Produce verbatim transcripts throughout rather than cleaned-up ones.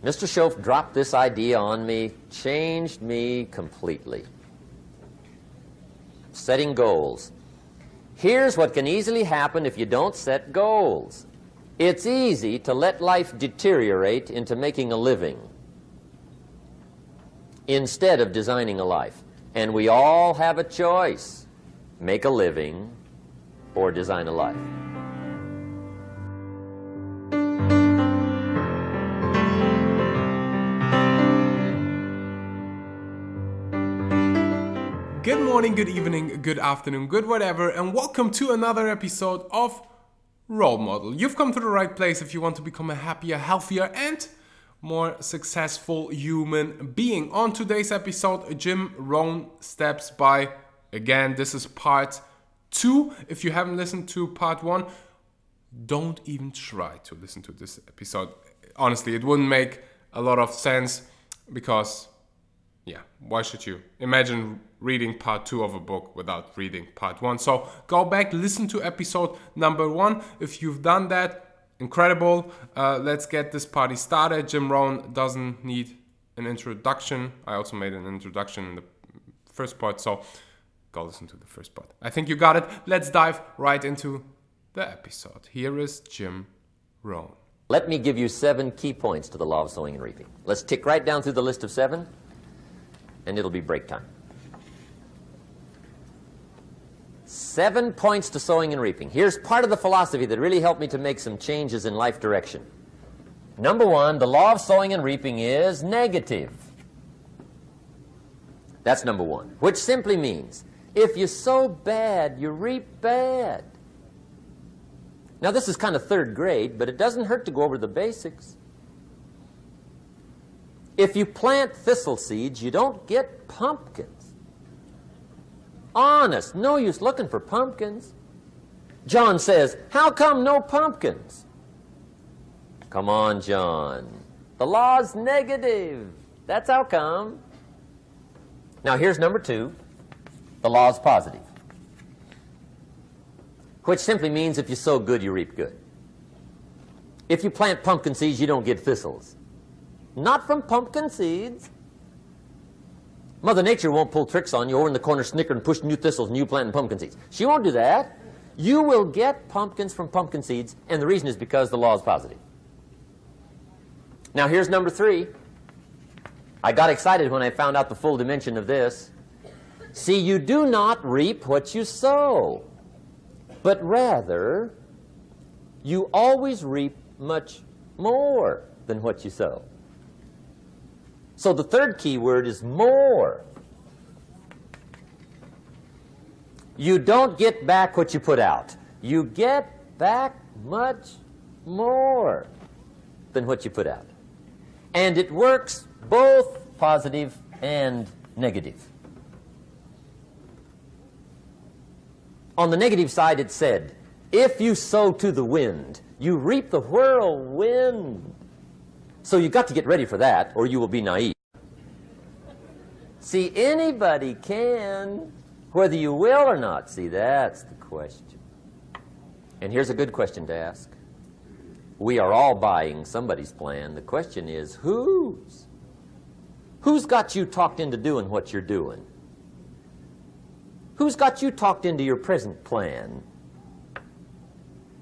Mister Shoaff dropped this idea on me, changed me completely. Setting goals. Here's what can easily happen if you don't set goals. It's easy to let life deteriorate into making a living instead of designing a life. And we all have a choice. Make a living or design a life. Good morning, good evening, good afternoon, good whatever, and welcome to another episode of Role Model. You've come to the right place if you want to become a happier, healthier, and more successful human being. On today's episode, Jim Rohn steps by again. This is part two. If you haven't listened to part one, don't even try to listen to this episode. Honestly, it wouldn't make a lot of sense because, yeah, why should you? Imagine reading part two of a book without reading part one. So go back, listen to episode number one. If you've done that, incredible. Uh, let's get this party started. Jim Rohn doesn't need an introduction. I also made an introduction in the first part, so go listen to the first part. I think you got it. Let's dive right into the episode. Here is Jim Rohn. Let me give you seven key points to the law of sowing and reaping. Let's tick right down through the list of seven. And it'll be break time. Seven points to sowing and reaping. Here's part of the philosophy that really helped me to make some changes in life direction. Number one, the law of sowing and reaping is negative. That's number one, which simply means if you sow bad, you reap bad. Now, this is kind of third grade, but it doesn't hurt to go over the basics. If you plant thistle seeds, you don't get pumpkins. Honest, no use looking for pumpkins. John says, how come no pumpkins? Come on, John. The law's negative. That's how come. Now here's number two. The law's positive. Which simply means if you sow good, you reap good. If you plant pumpkin seeds, you don't get thistles. Not from pumpkin seeds. Mother Nature won't pull tricks on you over in the corner snickering, pushing new thistles and you planting pumpkin seeds. She won't do that. You will get pumpkins from pumpkin seeds, and the reason is because the law is positive. Now here's number three. I got excited when I found out the full dimension of this. See, you do not reap what you sow, but rather you always reap much more than what you sow. So the third key word is more. You don't get back what you put out. You get back much more than what you put out. And it works both positive and negative. On the negative side, it said, if you sow to the wind, you reap the whirlwind. So you got to get ready for that, or you will be naive. See, anybody can, whether you will or not. See, that's the question. And here's a good question to ask. We are all buying somebody's plan. The question is, whose? Who's got you talked into doing what you're doing? Who's got you talked into your present plan?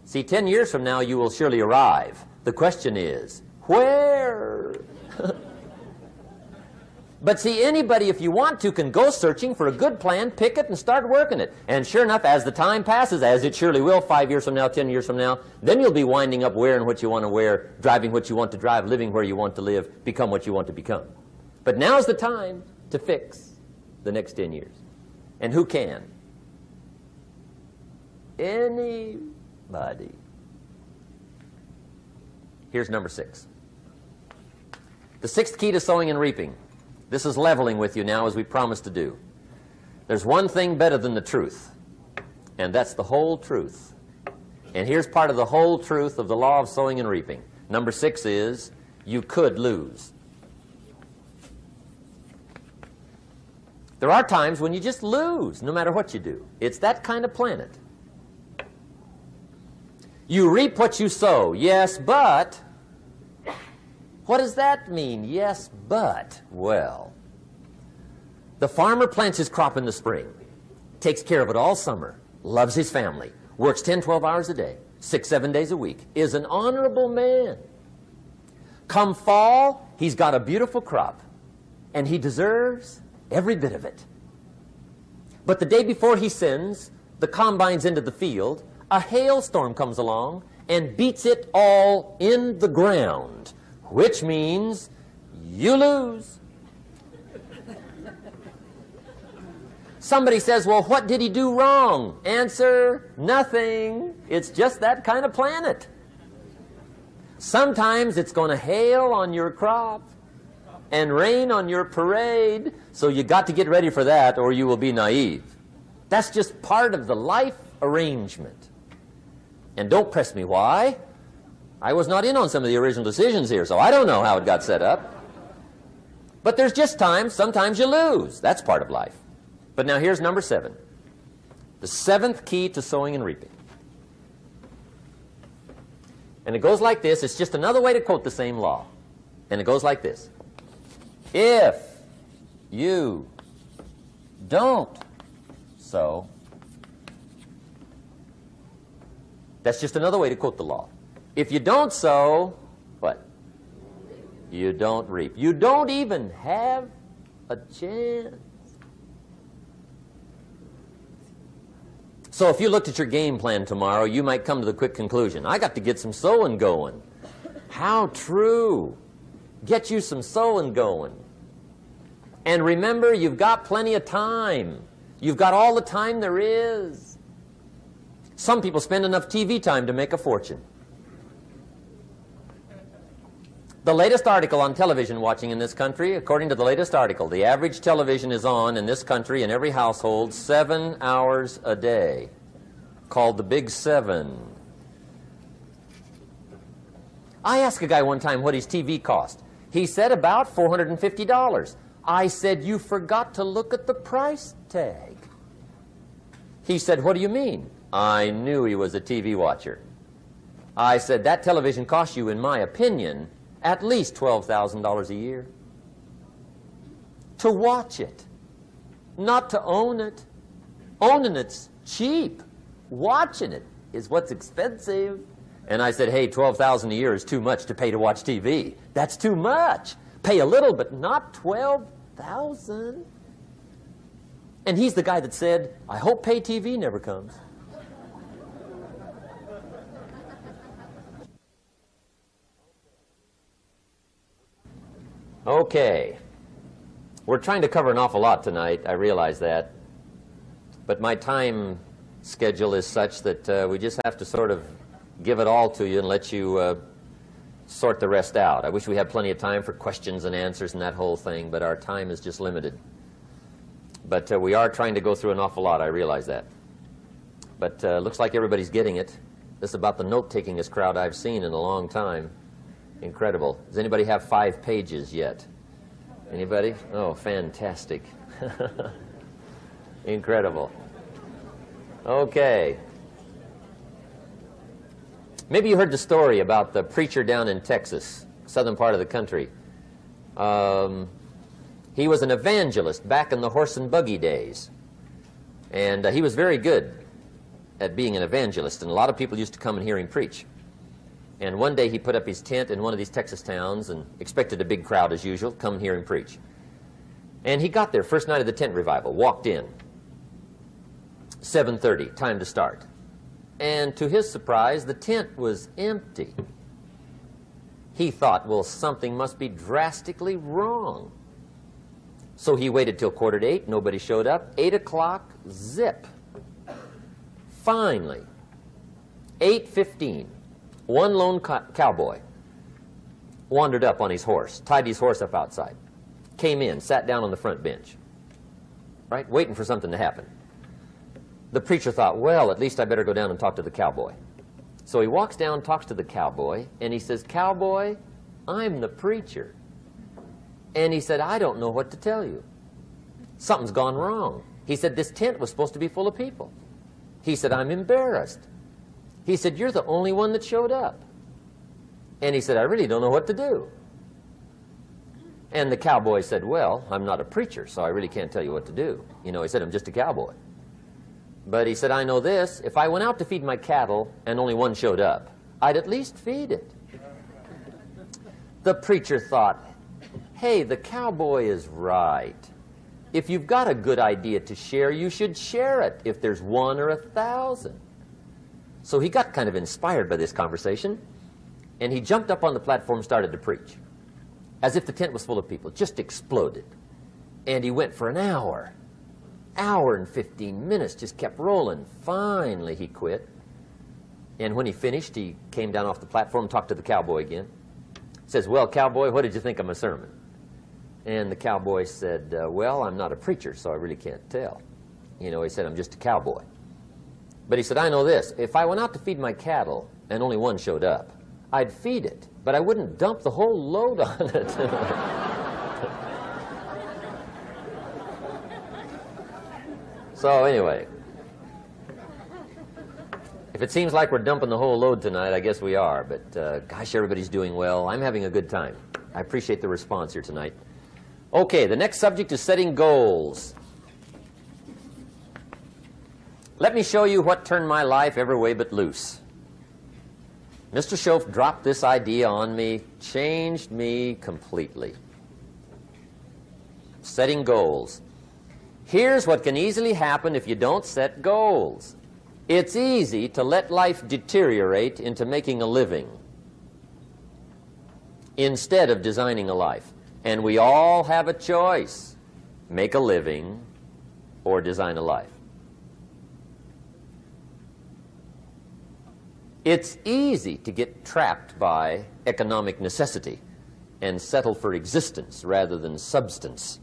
See, ten years from now, you will surely arrive. The question is, where? But see, anybody, if you want to, can go searching for a good plan, pick it, and start working it. And sure enough, as the time passes, as it surely will, five years from now, ten years from now, then you'll be winding up wearing what you want to wear, driving what you want to drive, living where you want to live, become what you want to become. But now's the time to fix the next ten years. And who can? Anybody. Here's number six. The sixth key to sowing and reaping. This is leveling with you now, as we promised to do. There's one thing better than the truth, and that's the whole truth. And here's part of the whole truth of the law of sowing and reaping. Number six is, you could lose. There are times when you just lose, no matter what you do. It's that kind of planet. You reap what you sow, yes, but What does that mean? Yes, but, well, the farmer plants his crop in the spring, takes care of it all summer, loves his family, works ten, twelve hours a day, six, seven days a week, is an honorable man. Come fall, he's got a beautiful crop, and he deserves every bit of it. But the day before he sends the combines into the field, a hailstorm comes along and beats it all in the ground, which means you lose. Somebody says, well, what did he do wrong? Answer, nothing. It's just that kind of planet. Sometimes it's going to hail on your crop and rain on your parade, so you got to get ready for that or you will be naive. That's just part of the life arrangement. And don't press me why. I was not in on some of the original decisions here, so I don't know how it got set up. But there's just times, sometimes you lose. That's part of life. But now here's number seven. The seventh key to sowing and reaping. And it goes like this. It's just another way to quote the same law. And it goes like this. If you don't sow, that's just another way to quote the law. If you don't sow, what? You don't reap. You don't even have a chance. So if you looked at your game plan tomorrow, you might come to the quick conclusion, I got to get some sowing going. How true. Get you some sowing going. And remember, you've got plenty of time. You've got all the time there is. Some people spend enough T V time to make a fortune. The latest article on television watching in this country, according to the latest article, the average television is on in this country in every household seven hours a day, called the Big Seven. I asked a guy one time what his T V cost. He said about four hundred fifty dollars. I said, you forgot to look at the price tag. He said, what do you mean? I knew he was a T V watcher. I said, that television cost you, in my opinion, at least twelve thousand dollars a year to watch it, not to own it. Owning it's cheap. Watching it is what's expensive. And I said, hey, twelve thousand dollars a year is too much to pay to watch T V. That's too much. Pay a little, but not twelve thousand dollars. And he's the guy that said, I hope pay T V never comes. Okay, we're trying to cover an awful lot tonight, I realize that, but my time schedule is such that uh, we just have to sort of give it all to you and let you uh, sort the rest out. I wish we had plenty of time for questions and answers and that whole thing, but our time is just limited. But uh, we are trying to go through an awful lot, I realize that. But uh, looks like everybody's getting it. This is about the note-takingest crowd I've seen in a long time. Incredible. Does anybody have five pages yet? Anybody? Oh, fantastic. Incredible. Okay. Maybe you heard the story about the preacher down in Texas, southern part of the country. Um, he was an evangelist back in the horse and buggy days. And uh, he was very good at being an evangelist, and a lot of people used to come and hear him preach. And one day he put up his tent in one of these Texas towns and expected a big crowd as usual, come here and preach. And he got there, first night of the tent revival, walked in. seven thirty, time to start. And to his surprise, the tent was empty. He thought, well, something must be drastically wrong. So he waited till quarter to eight, nobody showed up. Eight o'clock, zip. Finally, eight fifteen. One lone co cowboy wandered up on his horse, tied his horse up outside, came in, sat down on the front bench, right, waiting for something to happen. The preacher thought, well, at least I better go down and talk to the cowboy. So he walks down, talks to the cowboy, and he says, cowboy, I'm the preacher. And he said, I don't know what to tell you. Something's gone wrong. He said, this tent was supposed to be full of people. He said, I'm embarrassed. He said, you're the only one that showed up. And he said, I really don't know what to do. And the cowboy said, well, I'm not a preacher, so I really can't tell you what to do. You know, he said, I'm just a cowboy. But he said, I know this, if I went out to feed my cattle and only one showed up, I'd at least feed it. The preacher thought, hey, the cowboy is right. If you've got a good idea to share, you should share it, if there's one or a thousand. So he got kind of inspired by this conversation, and he jumped up on the platform and started to preach, as if the tent was full of people, just exploded. And he went for an hour, hour and fifteen minutes, just kept rolling. Finally, he quit. And when he finished, he came down off the platform, talked to the cowboy again. Says, well, cowboy, what did you think of my sermon? And the cowboy said, uh, well, I'm not a preacher, so I really can't tell. You know, he said, I'm just a cowboy. But he said, I know this, if I went out to feed my cattle and only one showed up, I'd feed it, but I wouldn't dump the whole load on it. So anyway, if it seems like we're dumping the whole load tonight, I guess we are, but uh, gosh, everybody's doing well. I'm having a good time. I appreciate the response here tonight. Okay, the next subject is setting goals. Let me show you what turned my life every way but loose. Mister Shoaff dropped this idea on me, changed me completely. Setting goals. Here's what can easily happen if you don't set goals. It's easy to let life deteriorate into making a living instead of designing a life. And we all have a choice. Make a living or design a life. It's easy to get trapped by economic necessity and settle for existence rather than substance.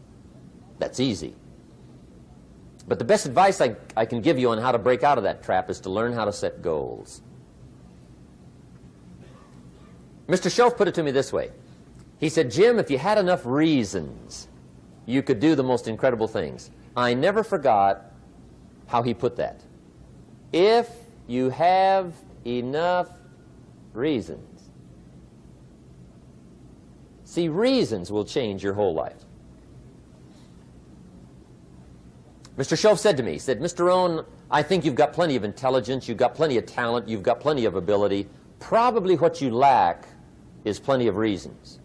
That's easy. But the best advice I, I can give you on how to break out of that trap is to learn how to set goals. Mister Shoaff put it to me this way. He said, Jim, if you had enough reasons, you could do the most incredible things. I never forgot how he put that. If you have enough reasons. See, reasons will change your whole life. Mister Shoaff said to me, he said, Mister Rohn, I think you've got plenty of intelligence, you've got plenty of talent, you've got plenty of ability. Probably what you lack is plenty of reasons.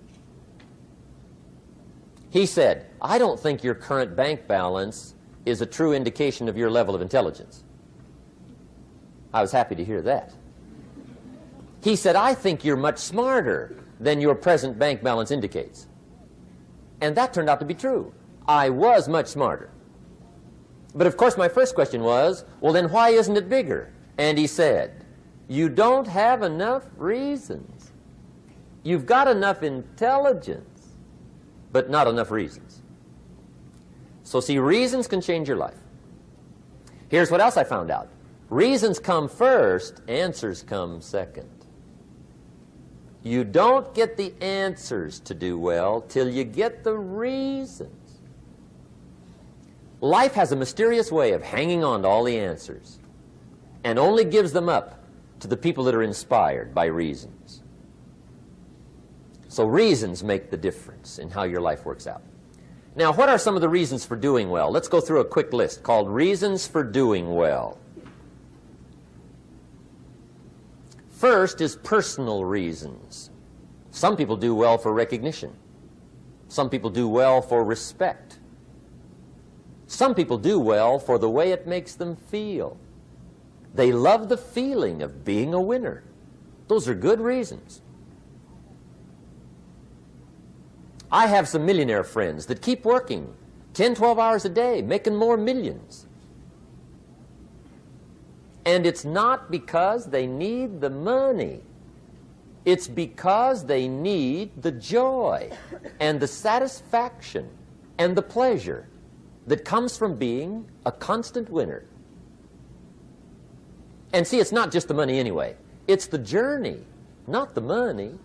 He said, I don't think your current bank balance is a true indication of your level of intelligence. I was happy to hear that. He said, I think you're much smarter than your present bank balance indicates. And that turned out to be true. I was much smarter. But of course my first question was, well then why isn't it bigger? And he said, you don't have enough reasons. You've got enough intelligence, but not enough reasons. So see, reasons can change your life. Here's what else I found out. Reasons come first, answers come second. You don't get the answers to do well till you get the reasons. Life has a mysterious way of hanging on to all the answers and only gives them up to the people that are inspired by reasons. So reasons make the difference in how your life works out. Now, what are some of the reasons for doing well? Let's go through a quick list called Reasons for Doing Well. First is personal reasons. Some people do well for recognition. Some people do well for respect. Some people do well for the way it makes them feel. They love the feeling of being a winner. Those are good reasons. I have some millionaire friends that keep working ten, twelve hours a day, making more millions. And it's not because they need the money. It's because they need the joy and the satisfaction and the pleasure that comes from being a constant winner. And see, it's not just the money anyway. It's the journey, not the money.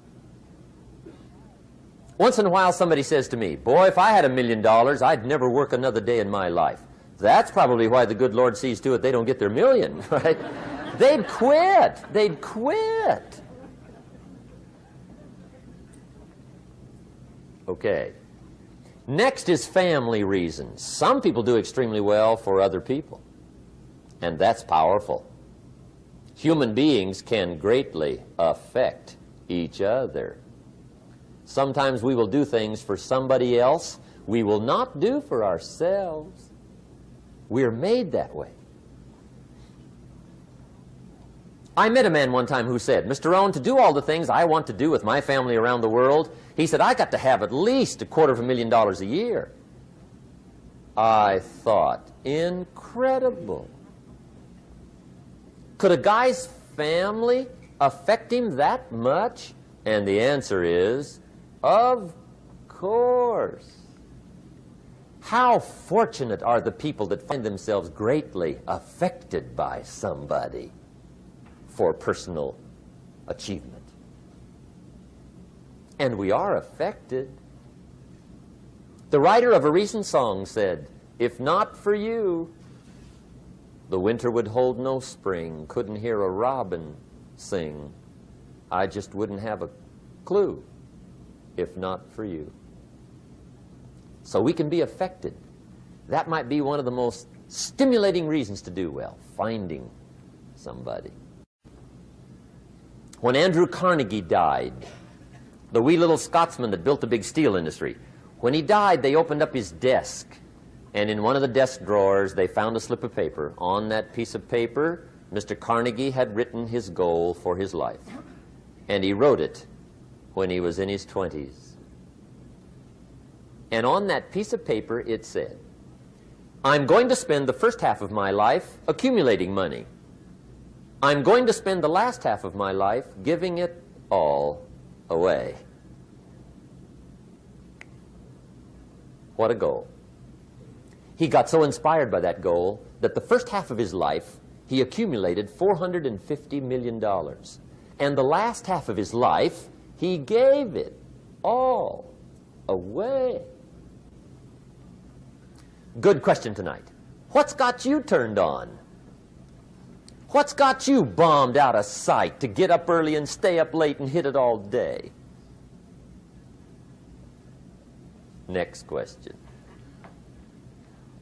Once in a while somebody says to me, boy, if I had a million dollars, I'd never work another day in my life. That's probably why the good Lord sees to it they don't get their million, right? They'd quit. They'd quit. Okay. Next is family reasons. Some people do extremely well for other people, and that's powerful. Human beings can greatly affect each other. Sometimes we will do things for somebody else we will not do for ourselves. We're made that way. I met a man one time who said, Mister Rohn, to do all the things I want to do with my family around the world, he said, I got to have at least a quarter of a million dollars a year. I thought, incredible. Could a guy's family affect him that much? And the answer is, of course. How fortunate are the people that find themselves greatly affected by somebody for personal achievement? And we are affected. The writer of a recent song said, if not for you, the winter would hold no spring, couldn't hear a robin sing. I just wouldn't have a clue if not for you. So we can be affected. That might be one of the most stimulating reasons to do well, finding somebody. When Andrew Carnegie died, the wee little Scotsman that built the big steel industry, when he died, they opened up his desk, and in one of the desk drawers, they found a slip of paper. On that piece of paper, Mister Carnegie had written his goal for his life, and he wrote it when he was in his twenties. And on that piece of paper, it said, I'm going to spend the first half of my life accumulating money. I'm going to spend the last half of my life giving it all away. What a goal. He got so inspired by that goal that the first half of his life he accumulated four hundred fifty million dollars, and the last half of his life he gave it all away. Good question tonight. What's got you turned on? What's got you bombed out of sight to get up early and stay up late and hit it all day? Next question.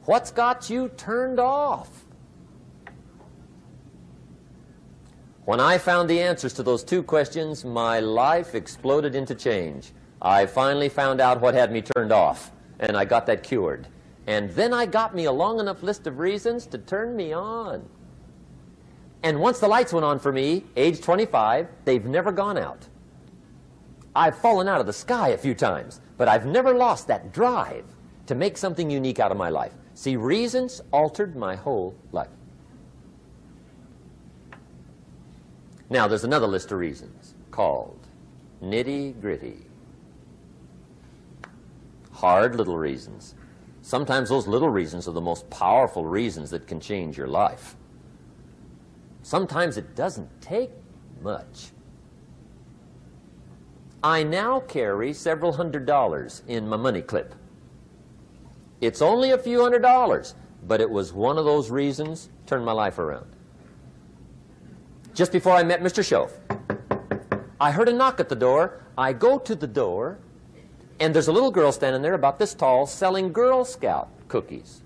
What's got you turned off? When I found the answers to those two questions, my life exploded into change. I finally found out what had me turned off, and I got that cured. And then I got me a long enough list of reasons to turn me on. And once the lights went on for me, age twenty-five, they've never gone out. I've fallen out of the sky a few times, but I've never lost that drive to make something unique out of my life. See, reasons altered my whole life. Now, there's another list of reasons called nitty-gritty. Hard little reasons. Sometimes those little reasons are the most powerful reasons that can change your life. Sometimes it doesn't take much. I now carry several hundred dollars in my money clip. It's only a few hundred dollars, but it was one of those reasons turned my life around. Just before I met Mister Shoaff, I heard a knock at the door. I go to the door, and there's a little girl standing there about this tall selling Girl Scout cookies.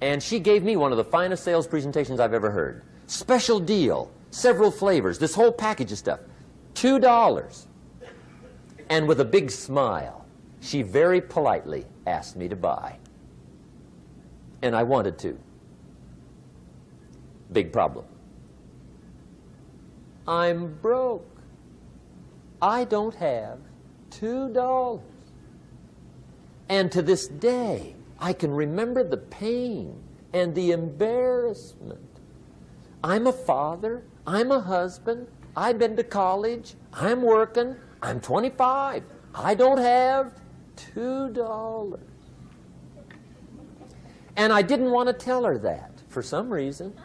And she gave me one of the finest sales presentations I've ever heard. Special deal, several flavors, this whole package of stuff, two dollars. And with a big smile, she very politely asked me to buy. And I wanted to. Big problem. I'm broke. I don't have two dollars. And to this day, I can remember the pain and the embarrassment. I'm a father, I'm a husband, I've been to college, I'm working, I'm twenty-five, I don't have two dollars. And I didn't want to tell her that for some reason.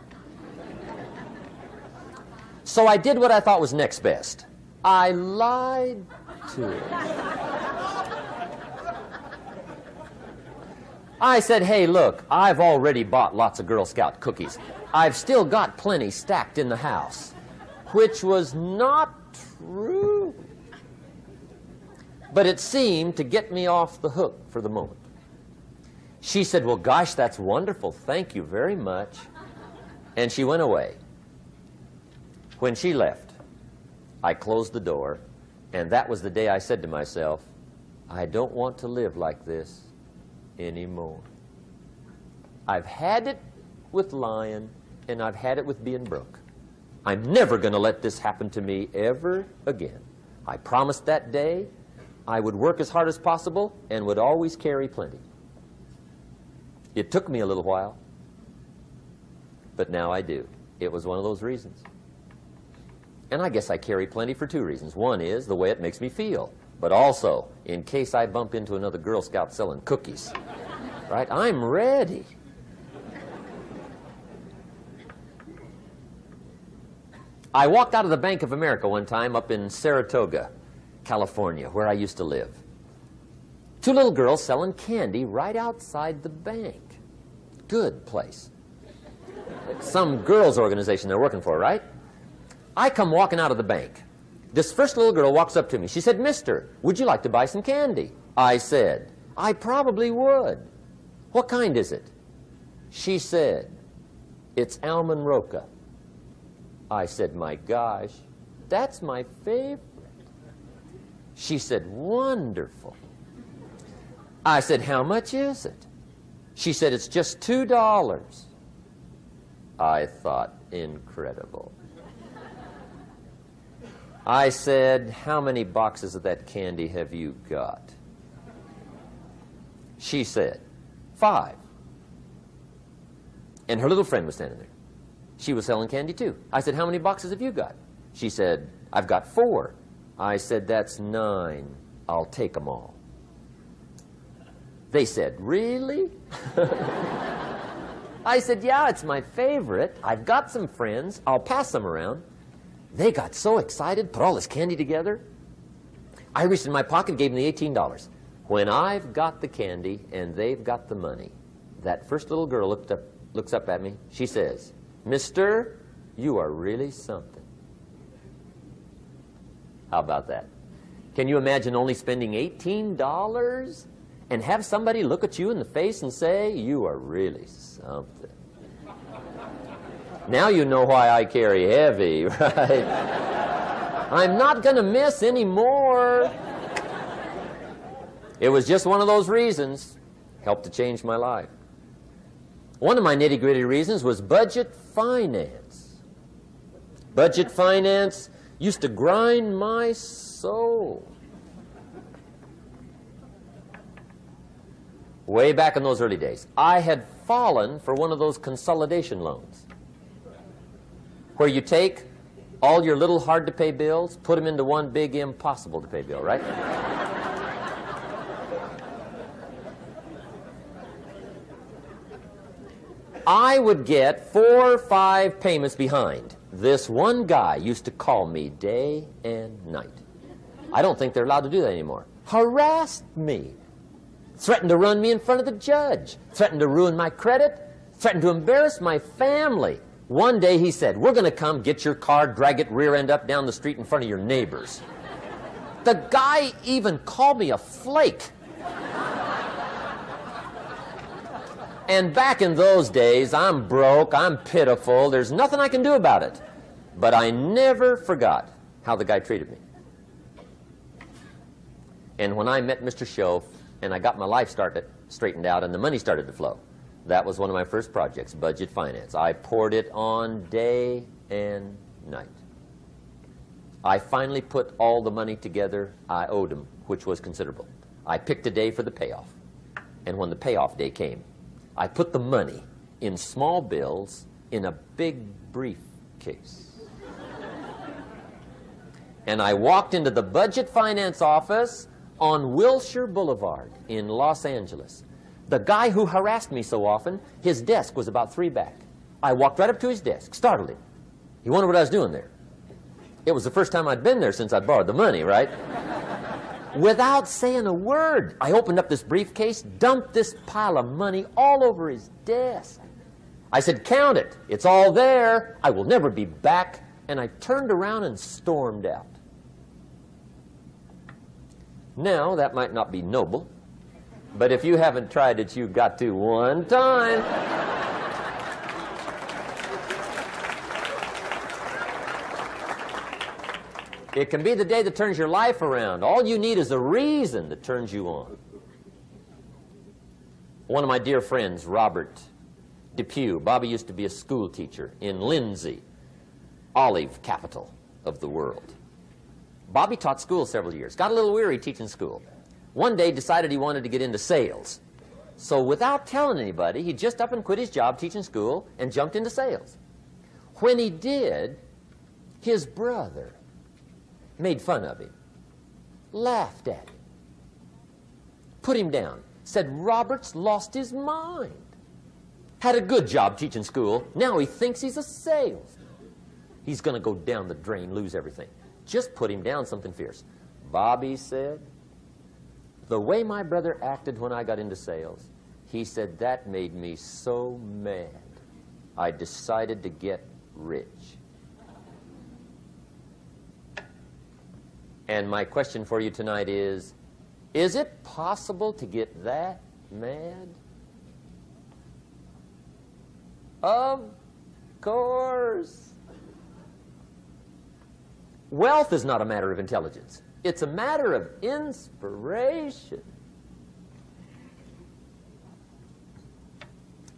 So I did what I thought was next best. I lied to her. I said, hey, look, I've already bought lots of Girl Scout cookies. I've still got plenty stacked in the house, which was not true. But it seemed to get me off the hook for the moment. She said, well, gosh, that's wonderful. Thank you very much. And she went away. When she left, I closed the door, and that was the day I said to myself, I don't want to live like this anymore. I've had it with lying, and I've had it with being broke. I'm never going to let this happen to me ever again. I promised that day I would work as hard as possible and would always carry plenty. It took me a little while, but now I do. It was one of those reasons. And I guess I carry plenty for two reasons. One is the way it makes me feel, but also in case I bump into another Girl Scout selling cookies. Right? I'm ready. I walked out of the Bank of America one time up in Saratoga, California, where I used to live. Two little girls selling candy right outside the bank. Good place. Some girls' organization they're working for, right? I come walking out of the bank. This first little girl walks up to me. She said, Mister, would you like to buy some candy? I said, I probably would. What kind is it? She said, it's almond roca. I said, my gosh, that's my favorite. She said, wonderful. I said, how much is it? She said, it's just two dollars. I thought, incredible. I said, how many boxes of that candy have you got? She said, five. And her little friend was standing there. She was selling candy, too. I said, how many boxes have you got? She said, I've got four. I said, that's nine. I'll take them all. They said, really? I said, yeah, it's my favorite. I've got some friends. I'll pass them around. They got so excited, put all this candy together. I reached in my pocket and gave them the eighteen dollars. When I've got the candy and they've got the money, that first little girl looked up, looks up at me. She says, Mister, you are really something. How about that? Can you imagine only spending eighteen dollars and have somebody look at you in the face and say, you are really something? Now you know why I carry heavy, right? I'm not going to miss any more. It was just one of those reasons. Helped to change my life. One of my nitty-gritty reasons was budget finance. Budget finance used to grind my soul. Way back in those early days, I had fallen for one of those consolidation loans where you take all your little hard-to-pay bills, put them into one big impossible-to-pay bill, right? I would get four or five payments behind. This one guy used to call me day and night. I don't think they're allowed to do that anymore. Harassed me. Threatened to run me in front of the judge. Threatened to ruin my credit. Threatened to embarrass my family. One day he said, we're going to come get your car, drag it rear end up down the street in front of your neighbors. The guy even called me a flake. And back in those days, I'm broke, I'm pitiful, there's nothing I can do about it. But I never forgot how the guy treated me. And when I met Mister Shoaff and I got my life started, straightened out and the money started to flow, that was one of my first projects, budget finance. I poured it on day and night. I finally put all the money together I owed him, which was considerable. I picked a day for the payoff. And when the payoff day came, I put the money in small bills in a big briefcase. And I walked into the budget finance office on Wilshire Boulevard in Los Angeles. The guy who harassed me so often, his desk was about three back. I walked right up to his desk, startled him. He wondered what I was doing there. It was the first time I'd been there since I borrowed the money, right? Without saying a word, I opened up this briefcase, dumped this pile of money all over his desk. I said, count it. It's all there. I will never be back. And I turned around and stormed out. Now, that might not be noble, but if you haven't tried it, you've got to one time. It can be the day that turns your life around. All you need is a reason that turns you on. One of my dear friends, Robert Depew, Bobby used to be a school teacher in Lindsay, olive capital of the world. Bobby taught school several years, got a little weary teaching school. One day decided he wanted to get into sales. So without telling anybody, he just up and quit his job teaching school and jumped into sales. When he did, his brother made fun of him, laughed at him, put him down, said Robert's lost his mind. Had a good job teaching school, now he thinks he's a salesman. He's gonna go down the drain, lose everything. Just put him down something fierce. Bobby said, the way my brother acted when I got into sales, he said that made me so mad, I decided to get rich. And my question for you tonight is, is it possible to get that mad? Of course. Wealth is not a matter of intelligence. It's a matter of inspiration.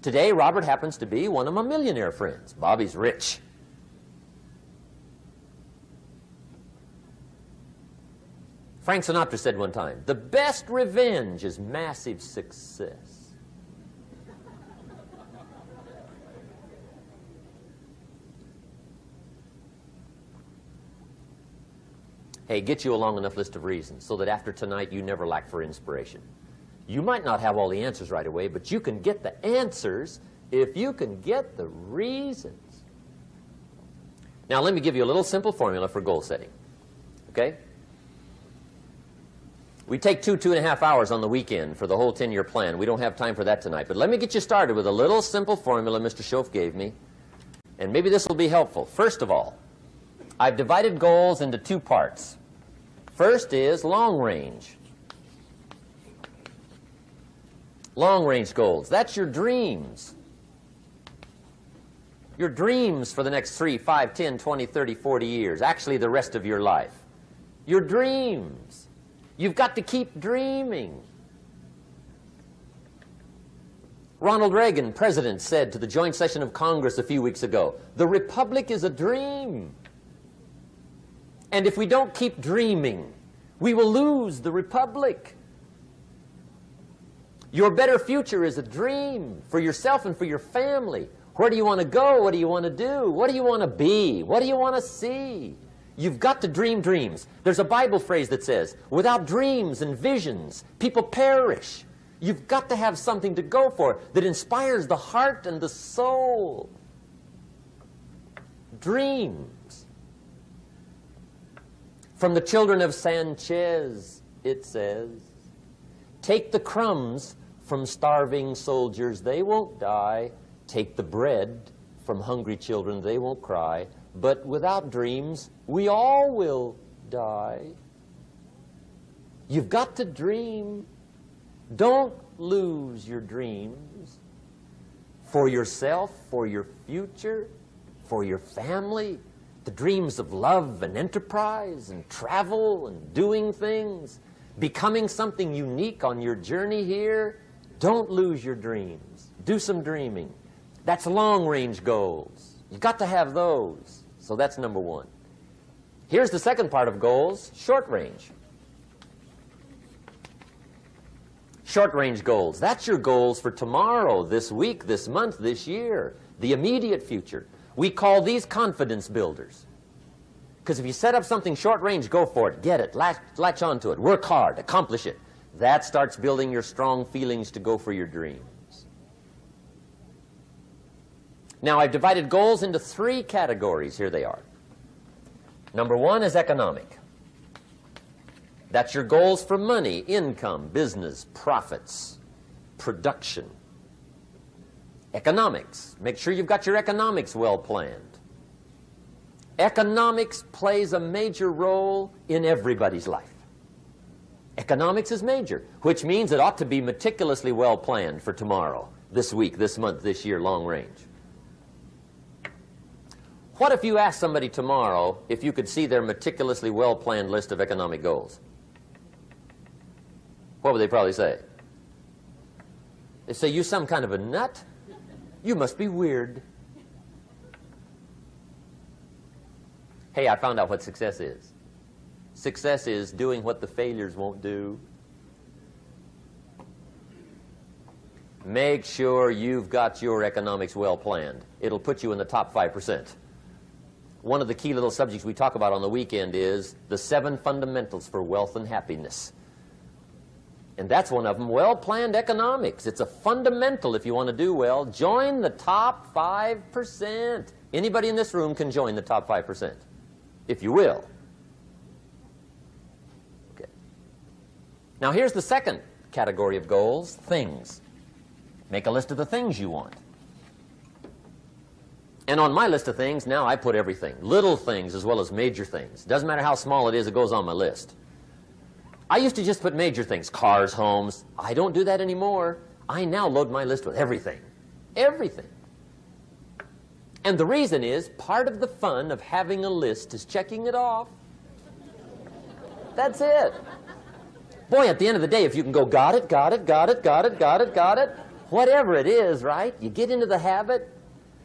Today, Robert happens to be one of my millionaire friends. Bobby's rich. Frank Sinatra said one time, the best revenge is massive success. Hey, get you a long enough list of reasons so that after tonight you never lack for inspiration. You might not have all the answers right away, but you can get the answers if you can get the reasons. Now, let me give you a little simple formula for goal setting, okay? We take two, two and a half hours on the weekend for the whole ten-year plan. We don't have time for that tonight. But let me get you started with a little simple formula Mister Shoaff gave me. And maybe this will be helpful. First of all, I've divided goals into two parts. First is long range. Long range goals. That's your dreams. Your dreams for the next three, five, ten, twenty, thirty, forty years. Actually, the rest of your life. Your dreams. You've got to keep dreaming. Ronald Reagan, president, said to the joint session of Congress a few weeks ago, the republic is a dream. And if we don't keep dreaming, we will lose the republic. Your better future is a dream for yourself and for your family. Where do you want to go? What do you want to do? What do you want to be? What do you want to see? You've got to dream dreams. There's a Bible phrase that says, without dreams and visions, people perish. You've got to have something to go for that inspires the heart and the soul. Dreams. From the children of Sanchez, it says, take the crumbs from starving soldiers, they won't die. Take the bread from hungry children, they won't cry. But without dreams, we all will die. You've got to dream. Don't lose your dreams for yourself, for your future, for your family. The dreams of love and enterprise and travel and doing things, becoming something unique on your journey here. Don't lose your dreams. Do some dreaming. That's long-range goals. You've got to have those. So that's number one. Here's the second part of goals, short range. Short range goals. That's your goals for tomorrow, this week, this month, this year, the immediate future. We call these confidence builders. Because if you set up something short range, go for it, get it, latch, latch onto it, work hard, accomplish it. That starts building your strong feelings to go for your dream. Now, I've divided goals into three categories. Here they are. Number one is economic. That's your goals for money, income, business, profits, production. Economics. Make sure you've got your economics well planned. Economics plays a major role in everybody's life. Economics is major, which means it ought to be meticulously well planned for tomorrow, this week, this month, this year, long range. What if you asked somebody tomorrow if you could see their meticulously well planned list of economic goals? What would they probably say? They'd say, "You some kind of a nut? You must be weird." Hey, I found out what success is. Success is doing what the failures won't do. Make sure you've got your economics well planned. It'll put you in the top five percent. One of the key little subjects we talk about on the weekend is the seven fundamentals for wealth and happiness. And that's one of them, well-planned economics. It's a fundamental if you want to do well. Join the top five percent. Anybody in this room can join the top five percent, if you will. Okay. Now here's the second category of goals, things. Make a list of the things you want. And on my list of things, now I put everything. Little things as well as major things. Doesn't matter how small it is, it goes on my list. I used to just put major things, cars, homes. I don't do that anymore. I now load my list with everything. Everything. And the reason is, part of the fun of having a list is checking it off. That's it. Boy, at the end of the day, if you can go, got it, got it, got it, got it, got it, got it, whatever it is, right? You get into the habit.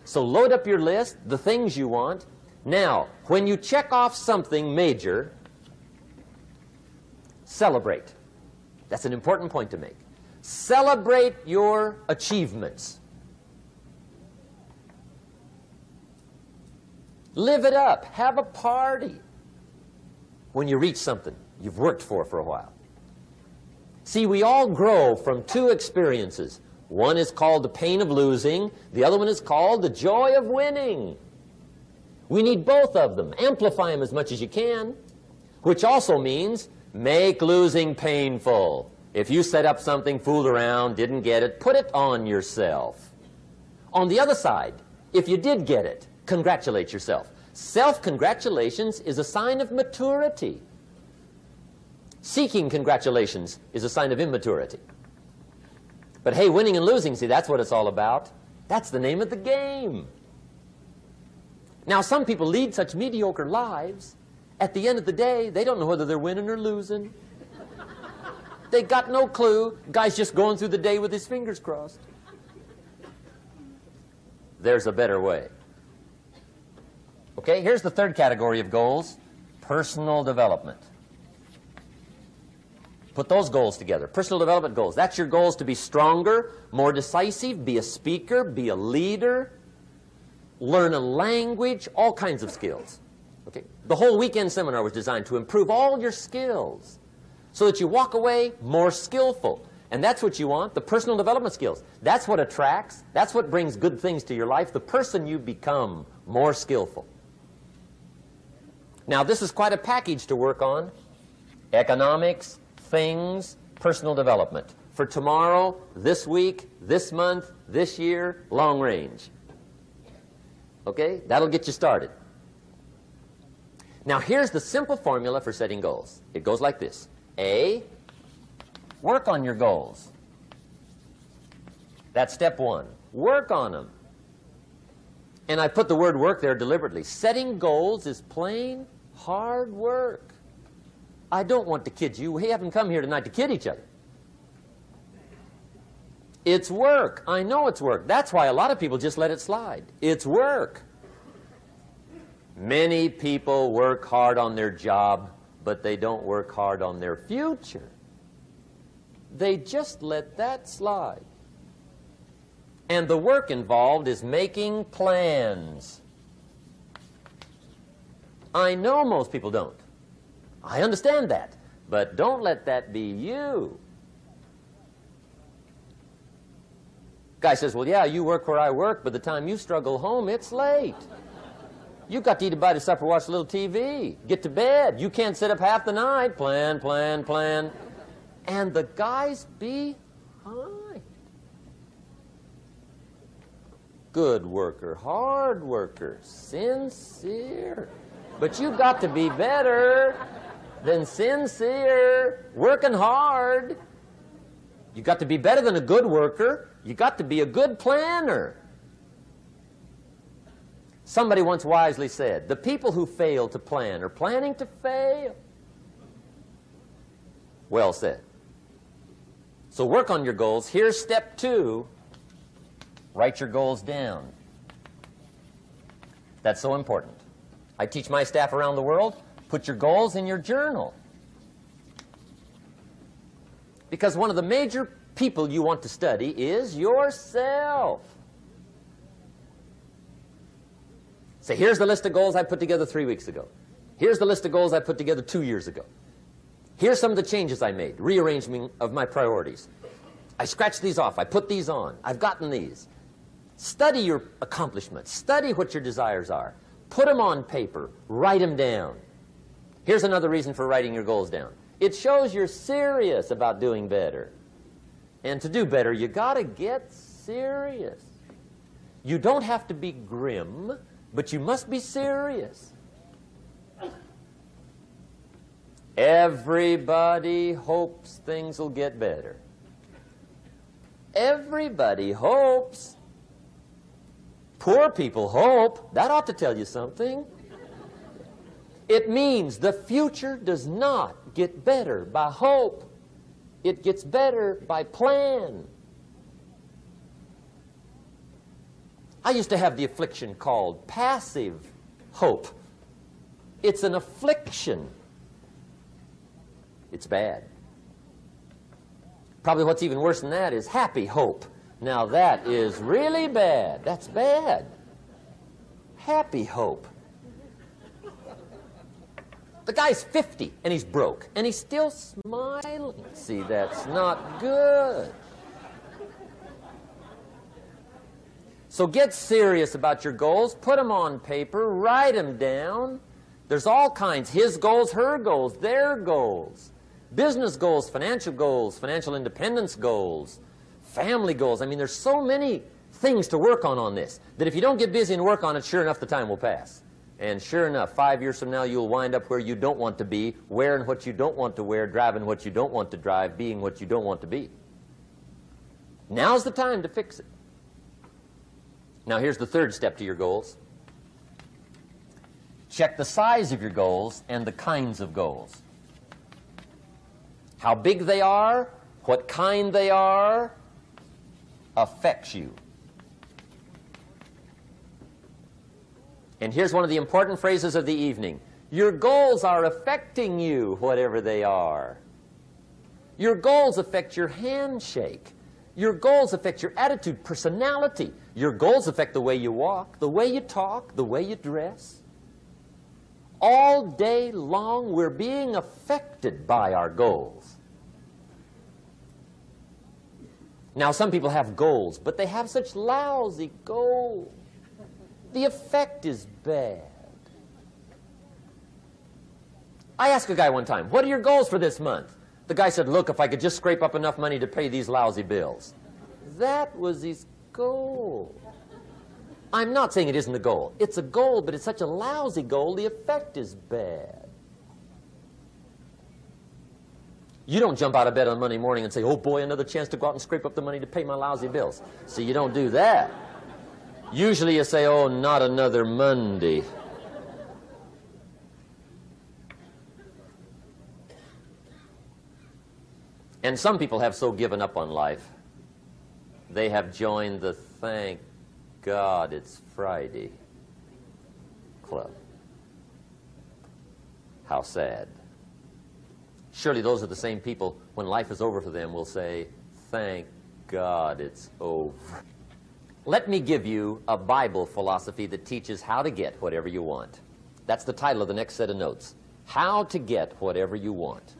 So load up your list, the things you want. Now, when you check off something major, celebrate. That's an important point to make. Celebrate your achievements. Live it up. Have a party when you reach something you've worked for for a while. See, we all grow from two experiences. One is called the pain of losing. The other one is called the joy of winning. We need both of them. Amplify them as much as you can, which also means make losing painful. If you set up something, fooled around, didn't get it, put it on yourself. On the other side, if you did get it, congratulate yourself. Self-congratulations is a sign of maturity. Seeking congratulations is a sign of immaturity. But hey, winning and losing, see, that's what it's all about. That's the name of the game. Now, some people lead such mediocre lives. At the end of the day, they don't know whether they're winning or losing. They got no clue. Guy's just going through the day with his fingers crossed. There's a better way. Okay, here's the third category of goals, personal development. Put those goals together, personal development goals. That's your goals: to be stronger, more decisive, be a speaker, be a leader, learn a language, all kinds of skills. Okay. The whole weekend seminar was designed to improve all your skills so that you walk away more skillful. And that's what you want, the personal development skills. That's what attracts, that's what brings good things to your life, the person you become, more skillful. Now, this is quite a package to work on. Economics, things, personal development. For tomorrow, this week, this month, this year, long range. Okay? That'll get you started. Now, here's the simple formula for setting goals. It goes like this. A, work on your goals. That's step one. Work on them. And I put the word work there deliberately. Setting goals is plain, hard work. I don't want to kid you. We haven't come here tonight to kid each other. It's work. I know it's work. That's why a lot of people just let it slide. It's work. Many people work hard on their job, but they don't work hard on their future. They just let that slide. And the work involved is making plans. I know most people don't. I understand that, but don't let that be you. Guy says, "Well, yeah, you work where I work, but the time you struggle home, it's late. You got to eat a bite of supper, watch a little T V, get to bed. You can't sit up half the night. Plan, plan, plan." And the guy's behind. Good worker, hard worker, sincere. But you got to be better. than sincere, working hard. You got to be better than a good worker. You got to be a good planner. Somebody once wisely said, the people who fail to plan are planning to fail. Well said. So work on your goals. Here's step two. Write your goals down. That's so important. I teach my staff around the world, put your goals in your journal. Because one of the major people you want to study is yourself. So here's the list of goals I put together three weeks ago. Here's the list of goals I put together two years ago. Here's some of the changes I made, rearranging of my priorities. I scratched these off. I put these on. I've gotten these. Study your accomplishments. Study what your desires are. Put them on paper. Write them down. Here's another reason for writing your goals down. It shows you're serious about doing better. And to do better, you got to get serious. You don't have to be grim, but you must be serious. Everybody hopes things will get better. Everybody hopes. Poor people hope. That ought to tell you something. It means the future does not get better by hope. It gets better by plan. I used to have the affliction called passive hope. It's an affliction. It's bad. Probably what's even worse than that is happy hope. Now that is really bad. That's bad. Happy hope. The guy's fifty and he's broke and he's still smiling. See, that's not good. So get serious about your goals. Put them on paper. Write them down. There's all kinds. His goals, her goals, their goals. Business goals, financial goals, financial independence goals, family goals. I mean, there's so many things to work on on this that if you don't get busy and work on it, sure enough, the time will pass. And sure enough, five years from now, you'll wind up where you don't want to be, wearing what you don't want to wear, driving what you don't want to drive, being what you don't want to be. Now's the time to fix it. Now, here's the third step to your goals. Check the size of your goals and the kinds of goals. How big they are, what kind they are, affects you. And here's one of the important phrases of the evening. Your goals are affecting you, whatever they are. Your goals affect your handshake. Your goals affect your attitude, personality. Your goals affect the way you walk, the way you talk, the way you dress. All day long, we're being affected by our goals. Now, some people have goals, but they have such lousy goals. The effect is bad. I asked a guy one time, what are your goals for this month? The guy said, look, if I could just scrape up enough money to pay these lousy bills. That was his goal. I'm not saying it isn't a goal. It's a goal, but it's such a lousy goal, the effect is bad. You don't jump out of bed on Monday morning and say, oh boy, another chance to go out and scrape up the money to pay my lousy bills. So you don't do that. Usually you say, oh, not another Monday. And some people have so given up on life, they have joined the thank God, it's Friday club. How sad. Surely those are the same people, when life is over for them, will say, thank God it's over. Let me give you a Bible philosophy that teaches how to get whatever you want. That's the title of the next set of notes. How to get whatever you want.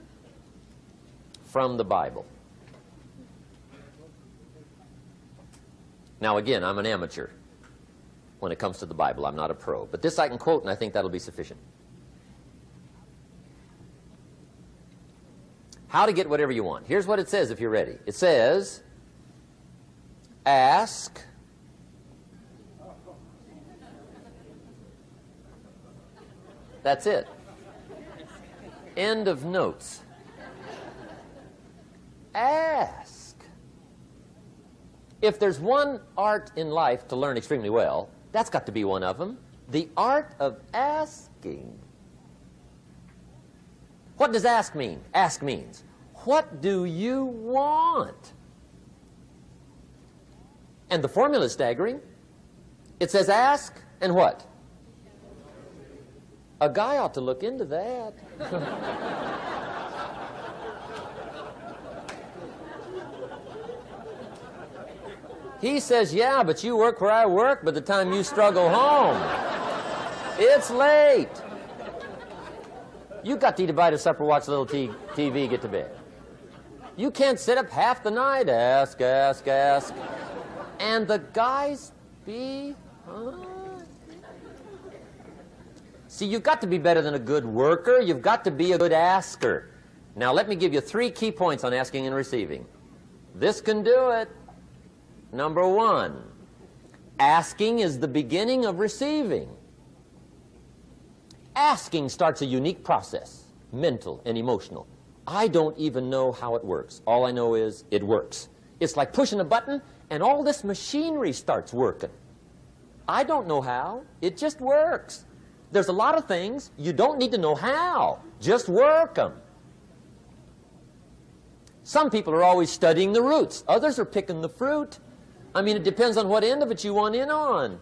From the Bible. Now, again, I'm an amateur when it comes to the Bible. I'm not a pro. But this I can quote, and I think that'll be sufficient. How to get whatever you want. Here's what it says if you're ready. It says, ask, that's it. End of notes. Ask. If there's one art in life to learn extremely well, that's got to be one of them. The art of asking. What does ask mean? Ask means, what do you want? And the formula is staggering. It says ask and what? A guy ought to look into that. He says, yeah, but you work where I work by the time you struggle home. It's late. You got to eat a bite of supper, watch a little T V, get to bed. You can't sit up half the night. Ask, ask, ask. And the guys be... Huh? See, you've got to be better than a good worker. You've got to be a good asker. Now, let me give you three key points on asking and receiving. This can do it. Number one, asking is the beginning of receiving. Asking starts a unique process, mental and emotional. I don't even know how it works. All I know is it works. It's like pushing a button, and all this machinery starts working. I don't know how. It just works. There's a lot of things you don't need to know how. Just work them. Some people are always studying the roots. Others are picking the fruit. I mean, it depends on what end of it you want in on.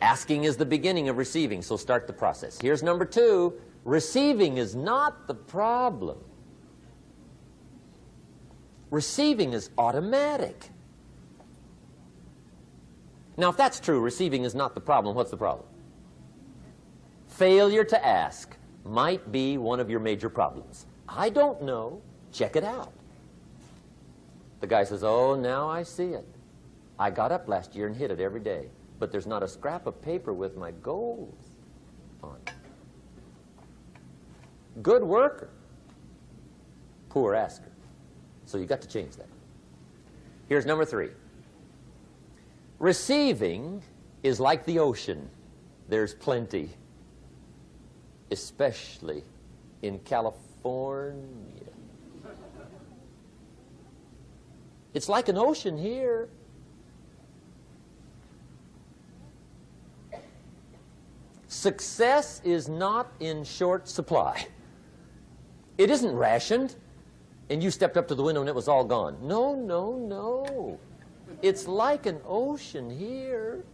Asking is the beginning of receiving, so start the process. Here's number two. Receiving is not the problem. Receiving is automatic. Now, if that's true, receiving is not the problem, what's the problem? Failure to ask might be one of your major problems. I don't know. Check it out. The guy says, oh, now I see it. I got up last year and hit it every day, but there's not a scrap of paper with my goals on it. Good worker, poor asker. So you've got to change that. Here's number three. Receiving is like the ocean. There's plenty, especially in California. It's like an ocean here. Success is not in short supply. It isn't rationed, and you stepped up to the window and it was all gone. No, no, no. It's like an ocean here.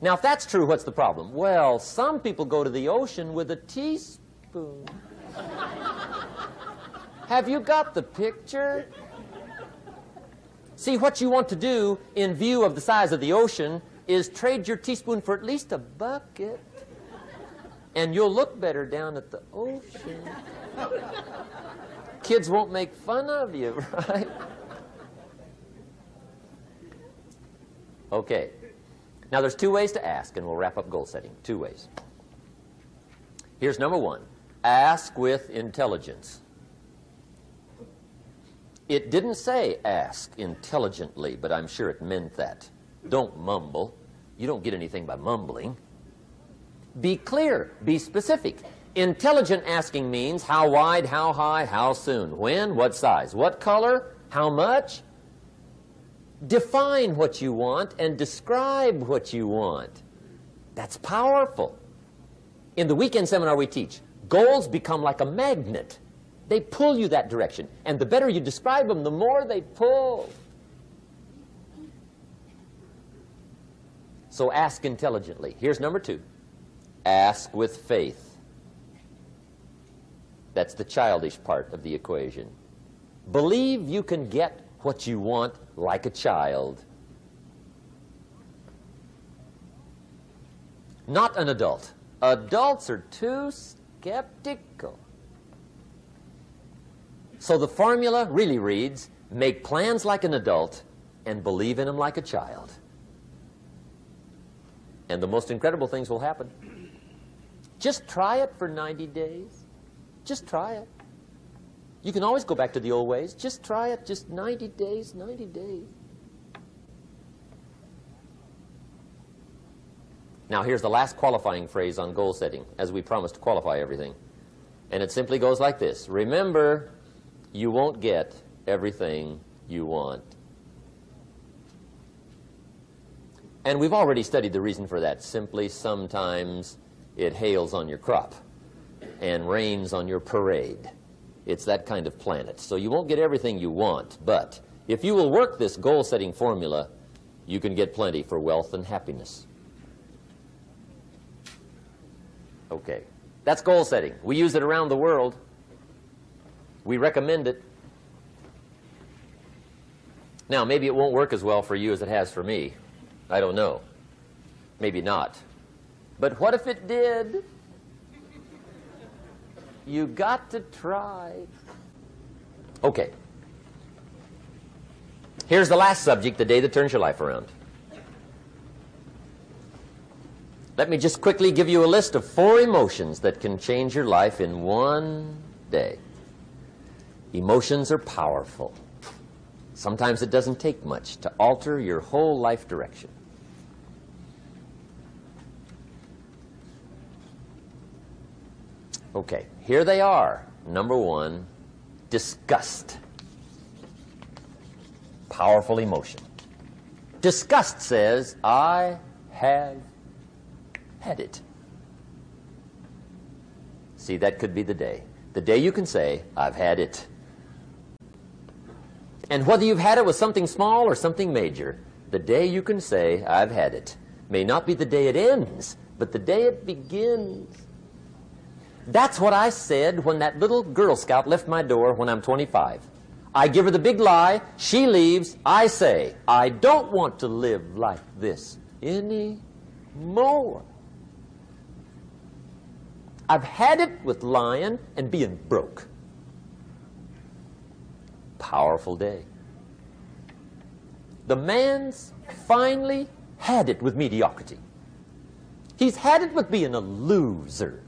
Now, if that's true, what's the problem? Well, some people go to the ocean with a teaspoon. Have you got the picture? See, what you want to do in view of the size of the ocean is trade your teaspoon for at least a bucket, and you'll look better down at the ocean. Kids won't make fun of you, right? Okay. Now, there's two ways to ask, and we'll wrap up goal setting. Two ways. Here's number one. Ask with intelligence. It didn't say ask intelligently, but I'm sure it meant that. Don't mumble. You don't get anything by mumbling. Be clear. Be specific. Intelligent asking means how wide, how high, how soon, when, what size, what color, how much. Define what you want and describe what you want. That's powerful. In the weekend seminar we teach, goals become like a magnet. They pull you that direction. And the better you describe them, the more they pull. So ask intelligently. Here's number two. Ask with faith. That's the childish part of the equation. Believe you can get what you want like a child. Not an adult. Adults are too skeptical. So the formula really reads, make plans like an adult and believe in them like a child. And the most incredible things will happen. Just try it for ninety days. Just try it. You can always go back to the old ways. Just try it. Just ninety days, ninety days. Now here's the last qualifying phrase on goal setting, as we promised to qualify everything. And it simply goes like this. Remember, you won't get everything you want. And we've already studied the reason for that. Simply, sometimes it hails on your crop and rains on your parade. It's that kind of planet. So you won't get everything you want, but if you will work this goal-setting formula, you can get plenty for wealth and happiness. Okay, that's goal setting. We use it around the world. We recommend it. Now, maybe it won't work as well for you as it has for me. I don't know. Maybe not. But what if it did? You got to try. Okay. Here's the last subject, the day that turns your life around. Let me just quickly give you a list of four emotions that can change your life in one day. Emotions are powerful. Sometimes it doesn't take much to alter your whole life direction. Okay, here they are. Number one, disgust. Powerful emotion. Disgust says, I have had it. See, that could be the day. The day you can say, I've had it. And whether you've had it with something small or something major, the day you can say, I've had it, may not be the day it ends, but the day it begins. That's what I said when that little Girl Scout left my door when I'm twenty-five. I give her the big lie, she leaves, I say, I don't want to live like this anymore. I've had it with lying and being broke. Powerful day. The man's finally had it with mediocrity. He's had it with being a loser.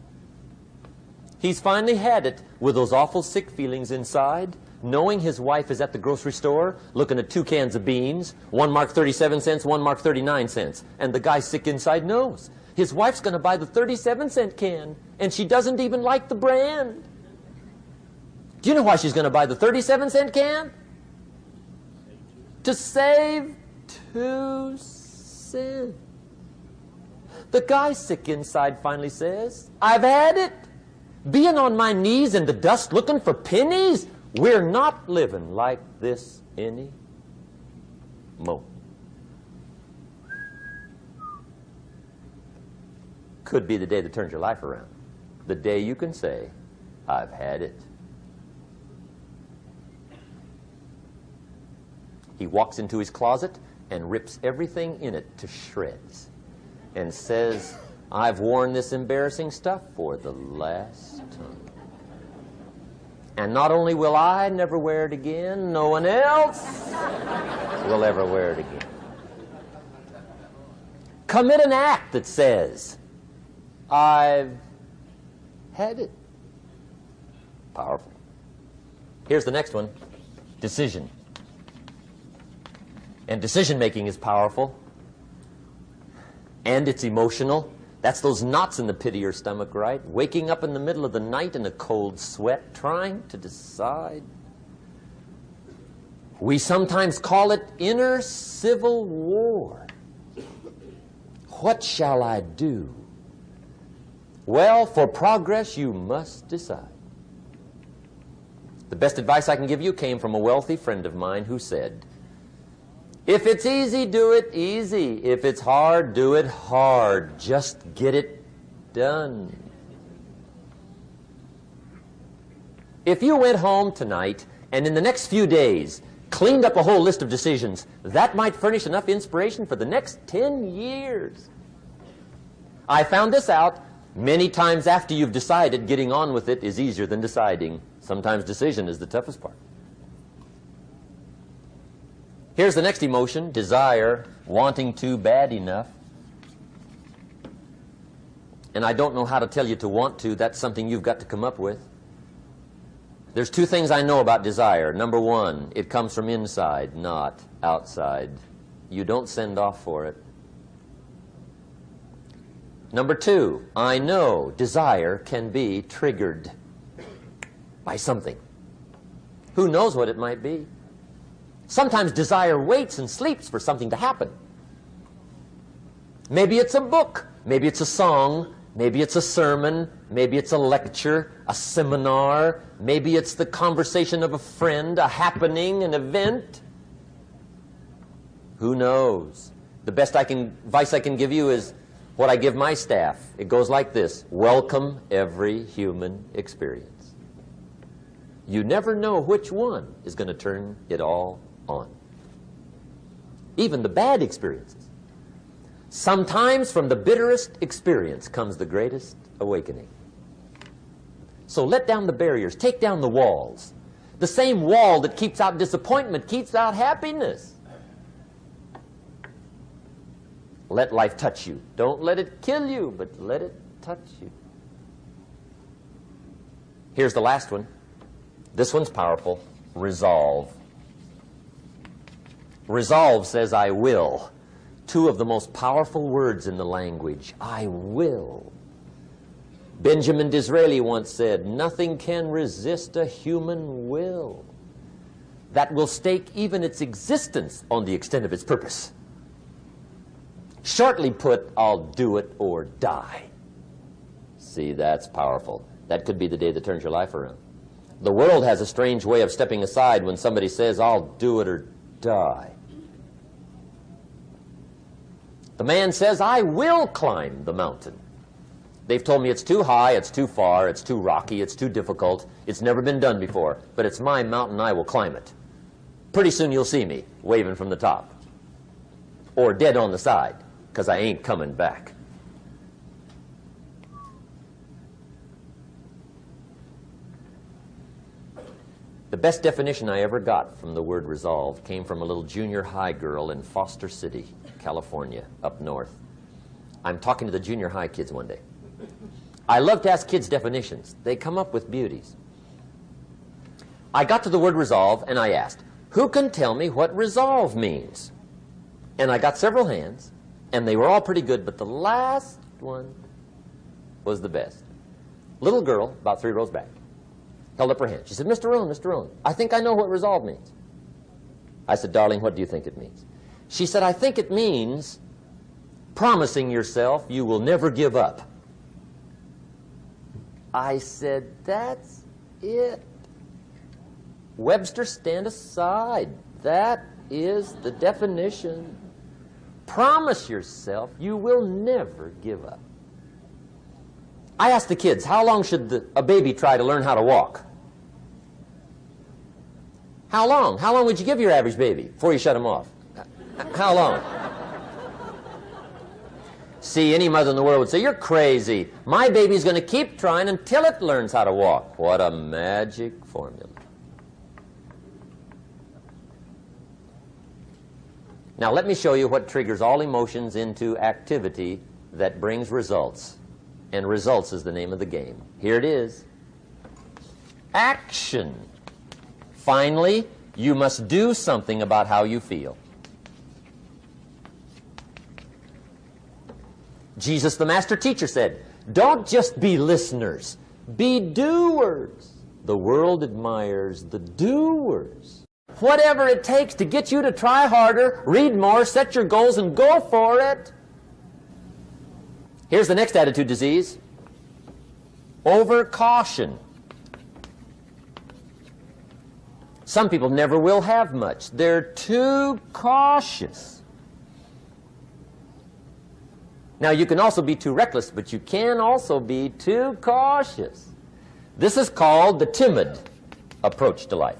He's finally had it with those awful sick feelings inside, knowing his wife is at the grocery store looking at two cans of beans, one mark thirty-seven cents, one mark thirty-nine cents. And the guy sick inside knows his wife's going to buy the thirty-seven cent can, and she doesn't even like the brand. Do you know why she's going to buy the thirty-seven cent can? To save two cents. The guy sick inside finally says, I've had it. Being on my knees in the dust looking for pennies, we're not living like this any more. Could be the day that turns your life around. The day you can say, I've had it. He walks into his closet and rips everything in it to shreds and says, I've worn this embarrassing stuff for the last time. And not only will I never wear it again, no one else will ever wear it again. Commit an act that says, I've had it. Powerful. Here's the next one, decision. And decision making is powerful. And it's emotional. That's those knots in the pit of your stomach, right? Waking up in the middle of the night in a cold sweat, trying to decide. We sometimes call it inner civil war. What shall I do? Well, for progress, you must decide. The best advice I can give you came from a wealthy friend of mine who said, if it's easy, do it easy. If it's hard, do it hard. Just get it done. If you went home tonight and in the next few days cleaned up a whole list of decisions, that might furnish enough inspiration for the next ten years. I found this out. Many times after you've decided, getting on with it is easier than deciding. Sometimes decision is the toughest part. Here's the next emotion, desire, wanting to bad enough. And I don't know how to tell you to want to. That's something you've got to come up with. There's two things I know about desire. Number one, it comes from inside, not outside. You don't send off for it. Number two, I know desire can be triggered by something. Who knows what it might be? Sometimes desire waits and sleeps for something to happen. Maybe it's a book, maybe it's a song, maybe it's a sermon, maybe it's a lecture, a seminar, maybe it's the conversation of a friend, a happening, an event. Who knows? The best I can, advice I can give you is what I give my staff. It goes like this: welcome every human experience. You never know which one is going to turn it all on. Even the bad experiences. Sometimes from the bitterest experience comes the greatest awakening. So let down the barriers, take down the walls. The same wall that keeps out disappointment keeps out happiness. Let life touch you. Don't let it kill you, but let it touch you. Here's the last one. This one's powerful. Resolve. Resolve says, I will. Two of the most powerful words in the language. I will. Benjamin Disraeli once said, nothing can resist a human will that will stake even its existence on the extent of its purpose. Shortly put, I'll do it or die. See, that's powerful. That could be the day that turns your life around. The world has a strange way of stepping aside when somebody says, I'll do it or die. The man says, I will climb the mountain. They've told me it's too high, it's too far, it's too rocky, it's too difficult, it's never been done before, but it's my mountain, I will climb it. Pretty soon you'll see me waving from the top or dead on the side, because I ain't coming back. The best definition I ever got from the word resolve came from a little junior high girl in Foster City, California, up north. I'm talking to the junior high kids one day. I love to ask kids definitions. They come up with beauties. I got to the word resolve and I asked, who can tell me what resolve means? And I got several hands, and they were all pretty good, but the last one was the best. Little girl, about three rows back, held up her hand. She said, Mister Rohn, Mister Rohn, I think I know what resolve means. I said, darling, what do you think it means? She said, I think it means promising yourself you will never give up. I said, that's it. Webster, stand aside. That is the definition. Promise yourself you will never give up. I asked the kids, how long should the, a baby try to learn how to walk? How long? How long would you give your average baby before you shut him off? How long? See, any mother in the world would say, you're crazy. My baby's going to keep trying until it learns how to walk. What a magic formula. Now let me show you what triggers all emotions into activity that brings results. And results is the name of the game. Here it is. Action. Finally, you must do something about how you feel. Jesus, the master teacher, said, don't just be listeners, be doers. The world admires the doers. Whatever it takes to get you to try harder, read more, set your goals, and go for it. Here's the next attitude disease. Overcaution. Some people never will have much. They're too cautious. Now, you can also be too reckless, but you can also be too cautious. This is called the timid approach to life.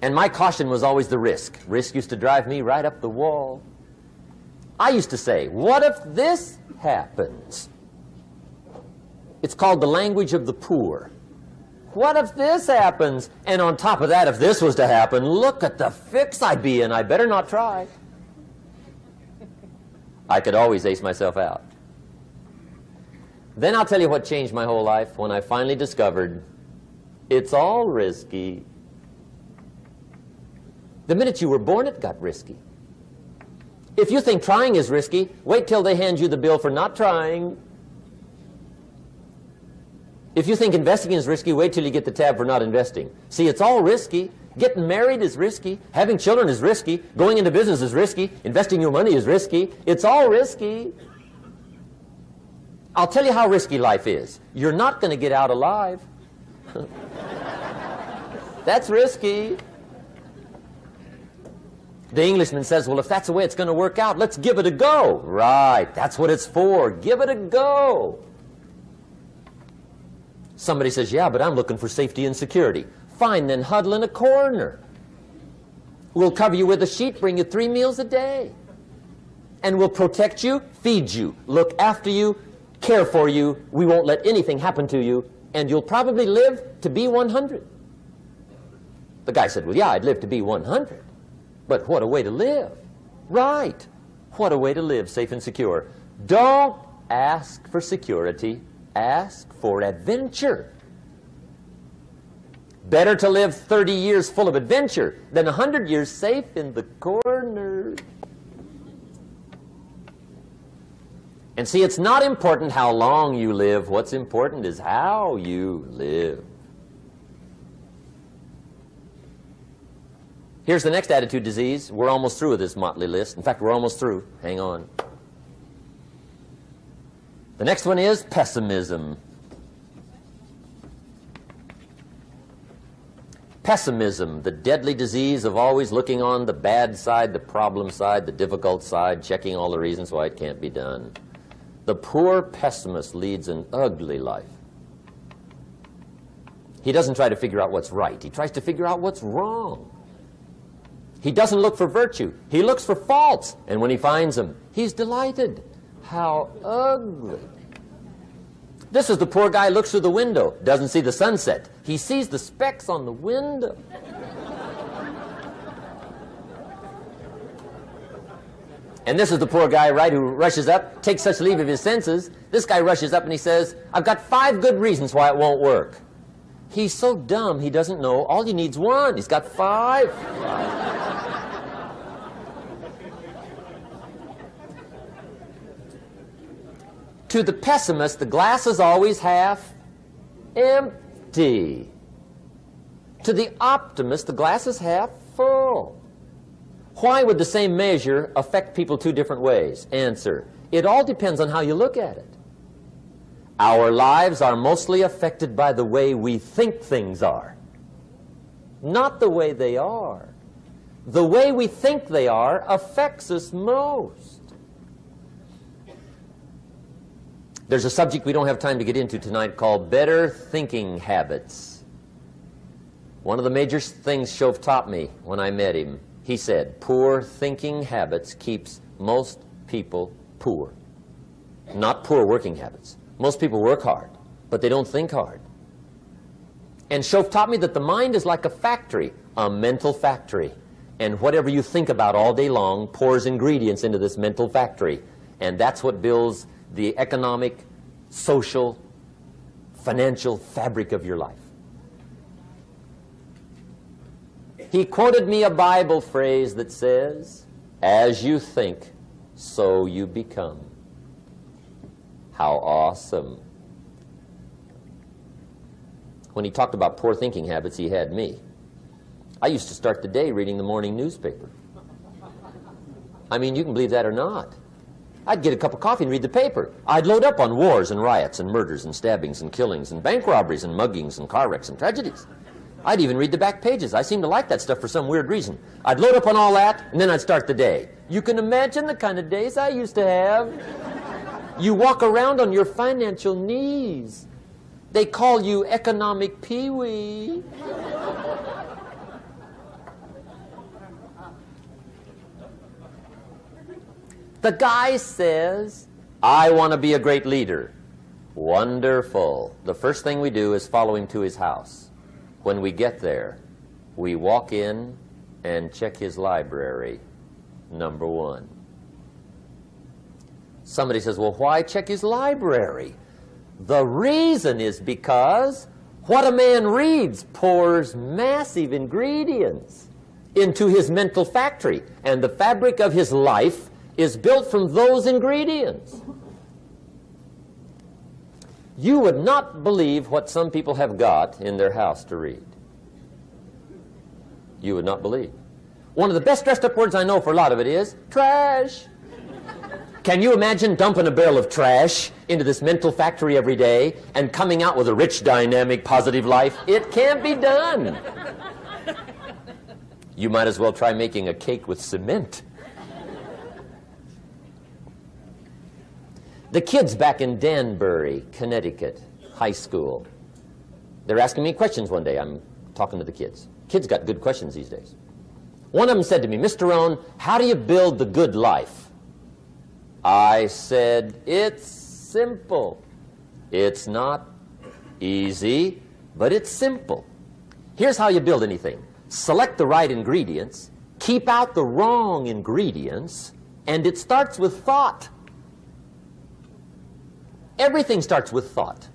And my caution was always the risk. Risk used to drive me right up the wall. I used to say, what if this happens? It's called the language of the poor. What if this happens? And on top of that, if this was to happen, look at the fix I'd be in. I better not try. I could always ace myself out. Then I'll tell you what changed my whole life when I finally discovered it's all risky. The minute you were born, it got risky. If you think trying is risky, wait till they hand you the bill for not trying. If you think investing is risky, wait till you get the tab for not investing. See, it's all risky. Getting married is risky. Having children is risky. Going into business is risky. Investing your money is risky. It's all risky. I'll tell you how risky life is. You're not going to get out alive. That's risky. The Englishman says, well, if that's the way it's going to work out, let's give it a go. Right, that's what it's for. Give it a go. Somebody says, yeah, but I'm looking for safety and security. Fine, then huddle in a corner. We'll cover you with a sheet, bring you three meals a day. And we'll protect you, feed you, look after you, care for you. We won't let anything happen to you. And you'll probably live to be one hundred. The guy said, well, yeah, I'd live to be one hundred. But what a way to live. Right. What a way to live, safe and secure. Don't ask for security. Ask for adventure. Better to live thirty years full of adventure than one hundred years safe in the corner. And see, it's not important how long you live. What's important is how you live. Here's the next attitude disease. We're almost through with this motley list. In fact, we're almost through. Hang on. The next one is pessimism. Pessimism, the deadly disease of always looking on the bad side, the problem side, the difficult side, checking all the reasons why it can't be done. The poor pessimist leads an ugly life. He doesn't try to figure out what's right. He tries to figure out what's wrong. He doesn't look for virtue. He looks for faults. And when he finds them, he's delighted. How ugly. This is the poor guy who looks through the window, doesn't see the sunset. He sees the specks on the window. And this is the poor guy, right, who rushes up, takes such leave of his senses. This guy rushes up and he says, I've got five good reasons why it won't work. He's so dumb he doesn't know. All he needs one. He's got five. To the pessimist, the glass is always half empty. To the optimist, the glass is half full. Why would the same measure affect people two different ways? Answer, it all depends on how you look at it. Our lives are mostly affected by the way we think things are, not the way they are. The way we think they are affects us most. There's a subject we don't have time to get into tonight called better thinking habits. One of the major things Shoaff taught me when I met him, he said, poor thinking habits keeps most people poor, not poor working habits. Most people work hard, but they don't think hard. And Shoaff taught me that the mind is like a factory, a mental factory. And whatever you think about all day long pours ingredients into this mental factory. And that's what builds the economic, social, financial fabric of your life. He quoted me a Bible phrase that says, as you think, so you become. How awesome. When he talked about poor thinking habits, he had me. I used to start the day reading the morning newspaper. I mean, you can believe that or not. I'd get a cup of coffee and read the paper. I'd load up on wars and riots and murders and stabbings and killings and bank robberies and muggings and car wrecks and tragedies. I'd even read the back pages. I seemed to like that stuff for some weird reason. I'd load up on all that, and then I'd start the day. You can imagine the kind of days I used to have. You walk around on your financial knees. They call you economic peewee. The guy says, I want to be a great leader. Wonderful. The first thing we do is follow him to his house. When we get there, we walk in and check his library, number one. Somebody says, well, why check his library? The reason is because what a man reads pours massive ingredients into his mental factory, and the fabric of his life is built from those ingredients. You would not believe what some people have got in their house to read. You would not believe. One of the best dressed up words I know for a lot of it is trash. Can you imagine dumping a barrel of trash into this mental factory every day and coming out with a rich, dynamic, positive life? It can't be done. You might as well try making a cake with cement. The kids back in Danbury, Connecticut, high school, they're asking me questions one day. I'm talking to the kids. Kids got good questions these days. One of them said to me, Mister Rohn, how do you build the good life? I said, it's simple. It's not easy, but it's simple. Here's how you build anything. Select the right ingredients, keep out the wrong ingredients, and it starts with thought. Everything starts with thought.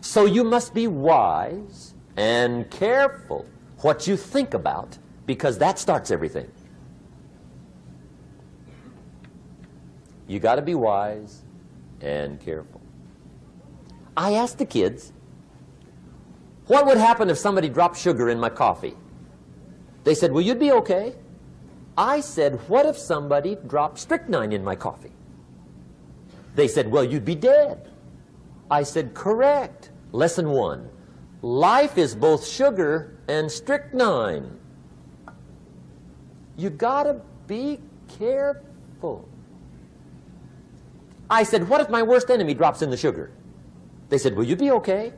So you must be wise and careful what you think about, because that starts everything. You got to be wise and careful. I asked the kids, what would happen if somebody dropped sugar in my coffee? They said, well, you'd be okay. I said, what if somebody dropped strychnine in my coffee? They said, well, you'd be dead. I said, correct. Lesson one, life is both sugar and strychnine. You got to be careful. I said, what if my worst enemy drops in the sugar? They said, will you be okay?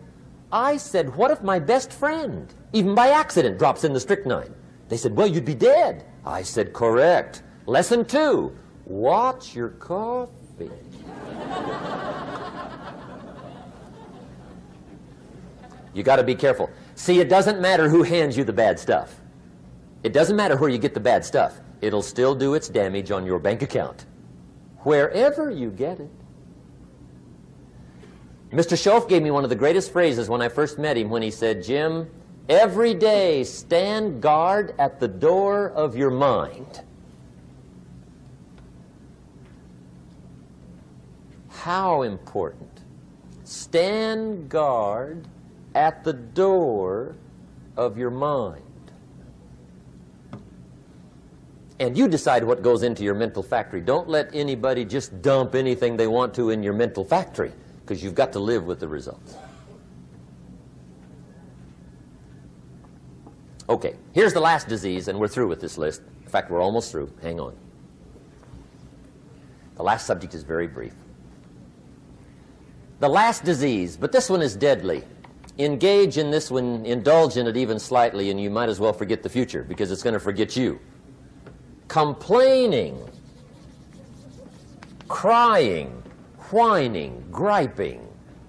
I said, what if my best friend, even by accident, drops in the strychnine? They said, well, you'd be dead. I said, correct. Lesson two, watch your coffee. You got to be careful. See, it doesn't matter who hands you the bad stuff. It doesn't matter where you get the bad stuff. It'll still do its damage on your bank account, wherever you get it. Mister Shoaff gave me one of the greatest phrases when I first met him, when he said, Jim, every day stand guard at the door of your mind. How important. Stand guard at the door of your mind. And you decide what goes into your mental factory. Don't let anybody just dump anything they want to in your mental factory, because you've got to live with the results. Okay, here's the last disease, and we're through with this list. In fact, we're almost through. Hang on. The last subject is very brief. The last disease, but this one is deadly. Engage in this one, indulge in it even slightly, and you might as well forget the future, because it's going to forget you. Complaining, crying, whining, griping,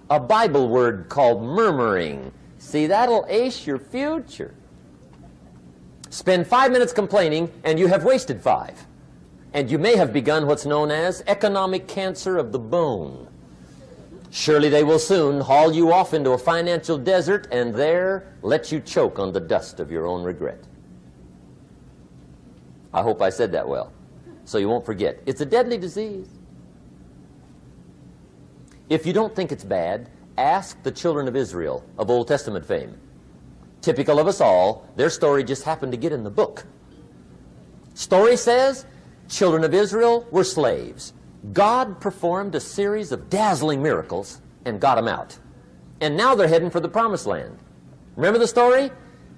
a Bible word called murmuring. See, that'll ace your future. Spend five minutes complaining, and you have wasted five. And you may have begun what's known as economic cancer of the bone. Surely they will soon haul you off into a financial desert, and there let you choke on the dust of your own regret. I hope I said that well, so you won't forget. It's a deadly disease. If you don't think it's bad, ask the children of Israel of Old Testament fame. Typical of us all, their story just happened to get in the book. Story says, children of Israel were slaves. God performed a series of dazzling miracles and got them out. And now they're heading for the Promised Land. Remember the story?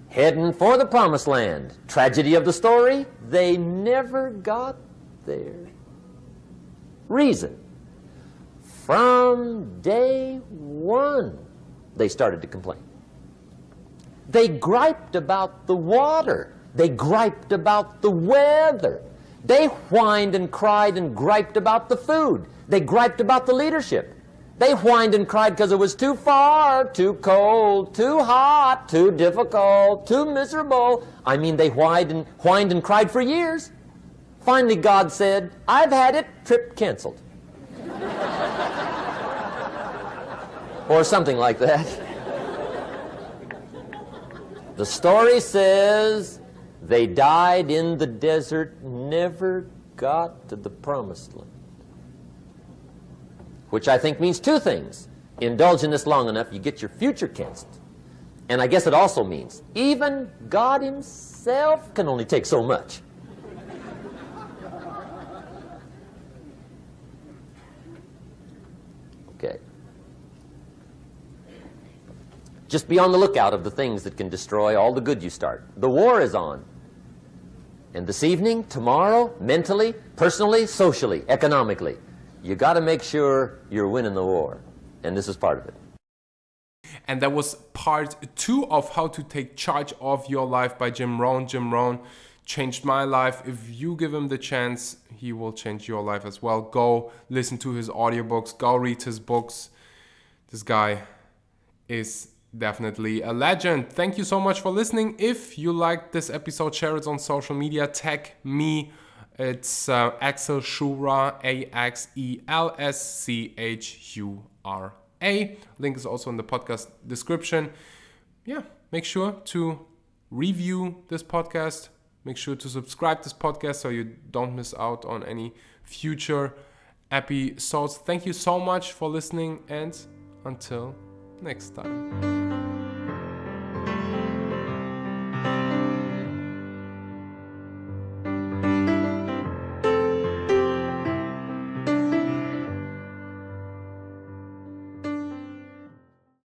Heading for the Promised Land. Tragedy of the story, they never got there. Reason, from day one, they started to complain. They griped about the water. They griped about the weather. They whined and cried and griped about the food. They griped about the leadership. They whined and cried because it was too far, too cold, too hot, too difficult, too miserable. I mean, they whined and, whined and cried for years. Finally, God said, I've had it, trip canceled. Or something like that. The story says they died in the desert, never got to the promised land, which I think means two things. Indulge in this long enough, you get your future canceled. And I guess it also means even God himself can only take so much. Okay. Just be on the lookout of the things that can destroy all the good you start. The war is on. And this evening, tomorrow, mentally, personally, socially, economically, you got to make sure you're winning the war. And this is part of it. And that was part two of How to Take Charge of Your Life by Jim Rohn. Jim Rohn changed my life. If you give him the chance, he will change your life as well. Go listen to his audiobooks. Go read his books. This guy is definitely a legend. Thank you so much for listening. If you liked this episode, share it on social media. Tag me. It's uh, Axel Schura, A X E L S C H U R A. Link is also in the podcast description. Yeah, make sure to review this podcast. Make sure to subscribe to this podcast so you don't miss out on any future episodes. Thank you so much for listening, and until next time.